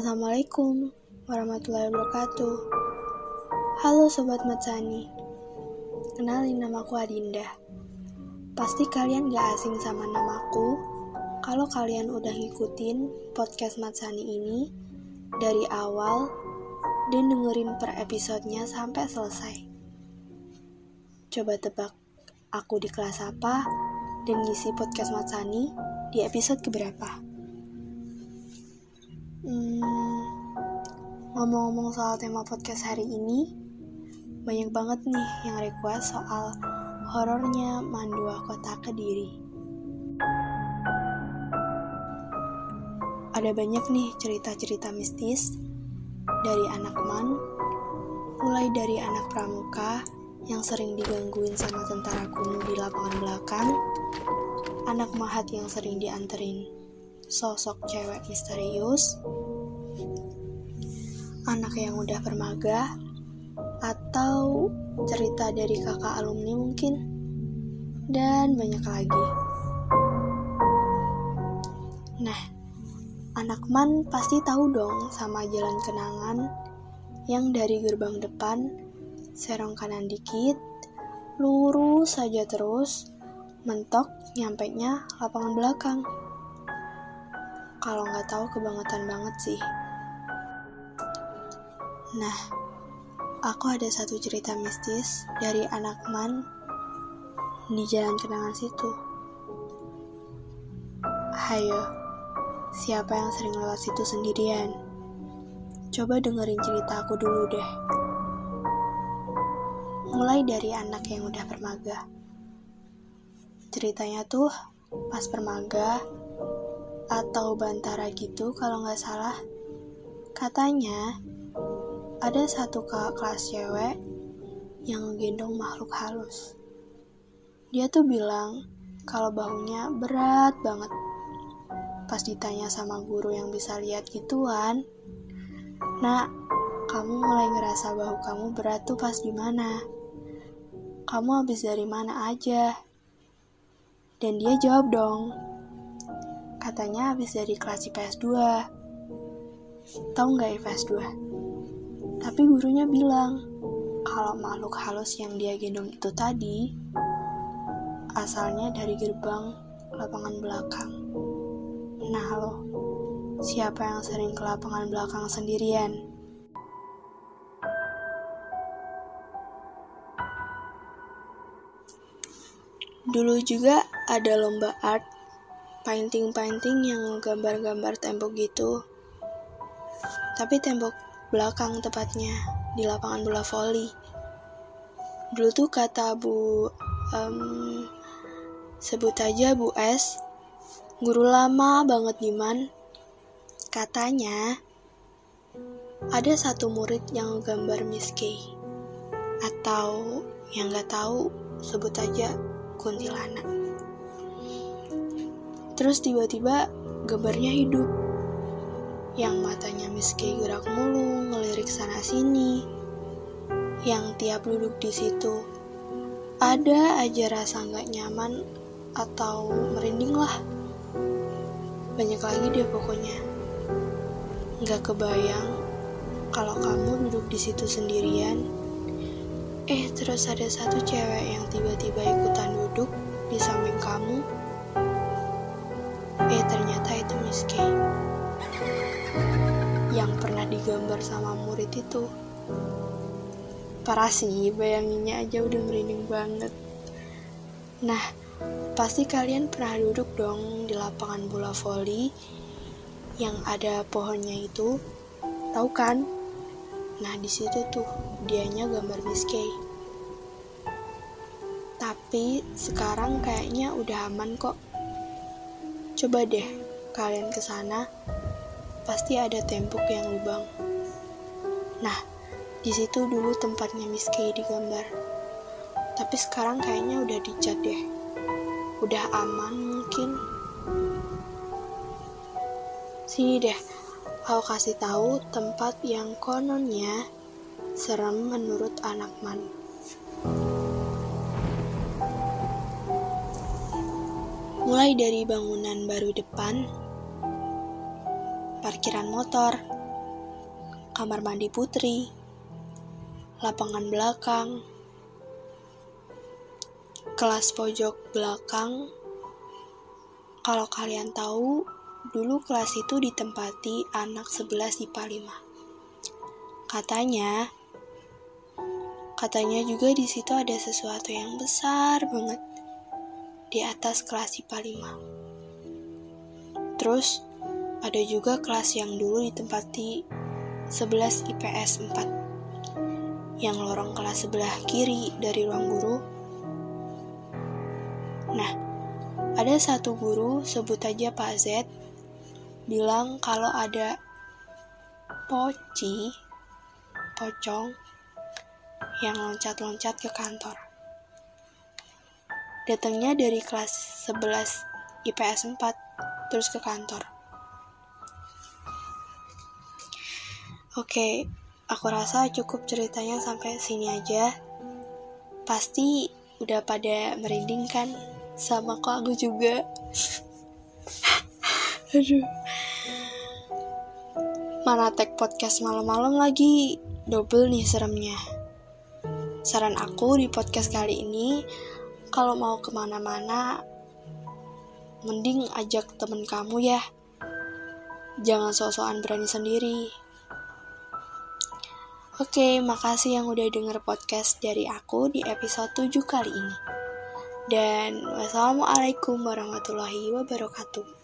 Assalamualaikum warahmatullahi wabarakatuh. Halo Sobat Matsani, kenalin namaku Adinda. Pasti kalian gak asing sama namaku kalau kalian udah ngikutin podcast Matsani ini dari awal dan dengerin per episodenya sampai selesai. Coba tebak aku di kelas apa dan ngisi podcast Matsani di episode keberapa? Ngomong-ngomong soal tema podcast hari ini, banyak banget nih yang request soal horornya Mandua Kota Kediri. Ada banyak nih cerita-cerita mistis dari anak man, mulai dari anak pramuka yang sering digangguin sama tentara kuno di lapangan belakang, anak mahat yang sering dianterin sosok cewek misterius, anak yang udah bermaga, atau cerita dari kakak alumni mungkin, dan banyak lagi. Nah, anak man pasti tahu dong sama jalan kenangan yang dari gerbang depan, serong kanan dikit, lurus saja terus, mentok nyampenya lapangan belakang. Kalau nggak tahu kebangetan banget sih. Nah, aku ada satu cerita mistis dari anak man di jalan kenangan situ. Hayo, siapa yang sering lewat situ sendirian? Coba dengerin cerita aku dulu deh. Mulai dari anak yang udah bermaga. Ceritanya tuh pas bermaga atau bantara gitu kalau nggak salah. Katanya ada satu kakak kelas cewek yang ngegendong makhluk halus. Dia tuh bilang kalau bahunya berat banget. Pas ditanya sama guru yang bisa lihat gituan, "Nak, kamu mulai ngerasa bahu kamu berat tuh pas gimana? Kamu habis dari mana aja?" Dan dia jawab dong, katanya habis dari kelas IPS 2. Tahu nggak IPS 2? Tapi gurunya bilang kalau makhluk halus yang dia gendong itu tadi asalnya dari gerbang lapangan belakang. Nah lo, siapa yang sering ke lapangan belakang sendirian? Dulu juga ada lomba art, painting-painting yang gambar-gambar tembok gitu. Tapi tembok belakang tepatnya, di lapangan bola voli. Dulu tuh kata Bu, sebut aja Bu S, guru lama banget nih man. Katanya, ada satu murid yang gambar Miss Kay, atau yang gak tahu sebut aja Kuntilanak. Terus tiba-tiba gambarnya hidup. Yang matanya Misky gerak mulu, ngelirik sana-sini. Yang tiap duduk di situ ada aja rasa gak nyaman atau merinding lah. Banyak lagi deh pokoknya. Gak kebayang kalau kamu duduk di situ sendirian. Terus ada satu cewek yang tiba-tiba ikutan duduk di samping kamu. Ternyata itu Miss Kay yang pernah digambar sama murid itu. Parah sih, bayanginnya aja udah merinding banget. Nah, pasti kalian pernah duduk dong di lapangan bola voli yang ada pohonnya itu, tahu kan? Nah, di situ tuh dianya gambar Miss Kay. Tapi sekarang kayaknya udah aman kok. Coba deh kalian kesana, pasti ada tembok yang lubang. Nah, di situ dulu tempatnya Miss Kay digambar. Tapi sekarang kayaknya udah dicat deh, udah aman mungkin. Sini deh, aku kasih tahu tempat yang kononnya serem menurut anak man. Mulai dari bangunan baru depan, parkiran motor, kamar mandi putri, lapangan belakang, kelas pojok belakang. Kalau kalian tahu, dulu kelas itu ditempati anak 11 IPA 5. Katanya juga di situ ada sesuatu yang besar banget di atas kelas IPA 5. Terus ada juga kelas yang dulu ditempati 11 IPS 4 yang lorong kelas sebelah kiri dari ruang guru. Nah, ada satu guru, sebut aja Pak Z, bilang kalau ada pocong yang loncat-loncat ke kantor. Datangnya dari kelas 11 IPS 4 terus ke kantor. Oke, aku rasa cukup ceritanya sampai sini aja. Pasti udah pada merinding kan? Sama kok, aku juga. Aduh. Mana tag podcast malam-malam lagi, double nih seremnya. Saran aku di podcast kali ini, kalau mau kemana-mana, mending ajak temen kamu ya. Jangan sok-sokan berani sendiri. Oke, makasih yang udah denger podcast dari aku di episode 7 kali ini. Dan wassalamualaikum warahmatullahi wabarakatuh.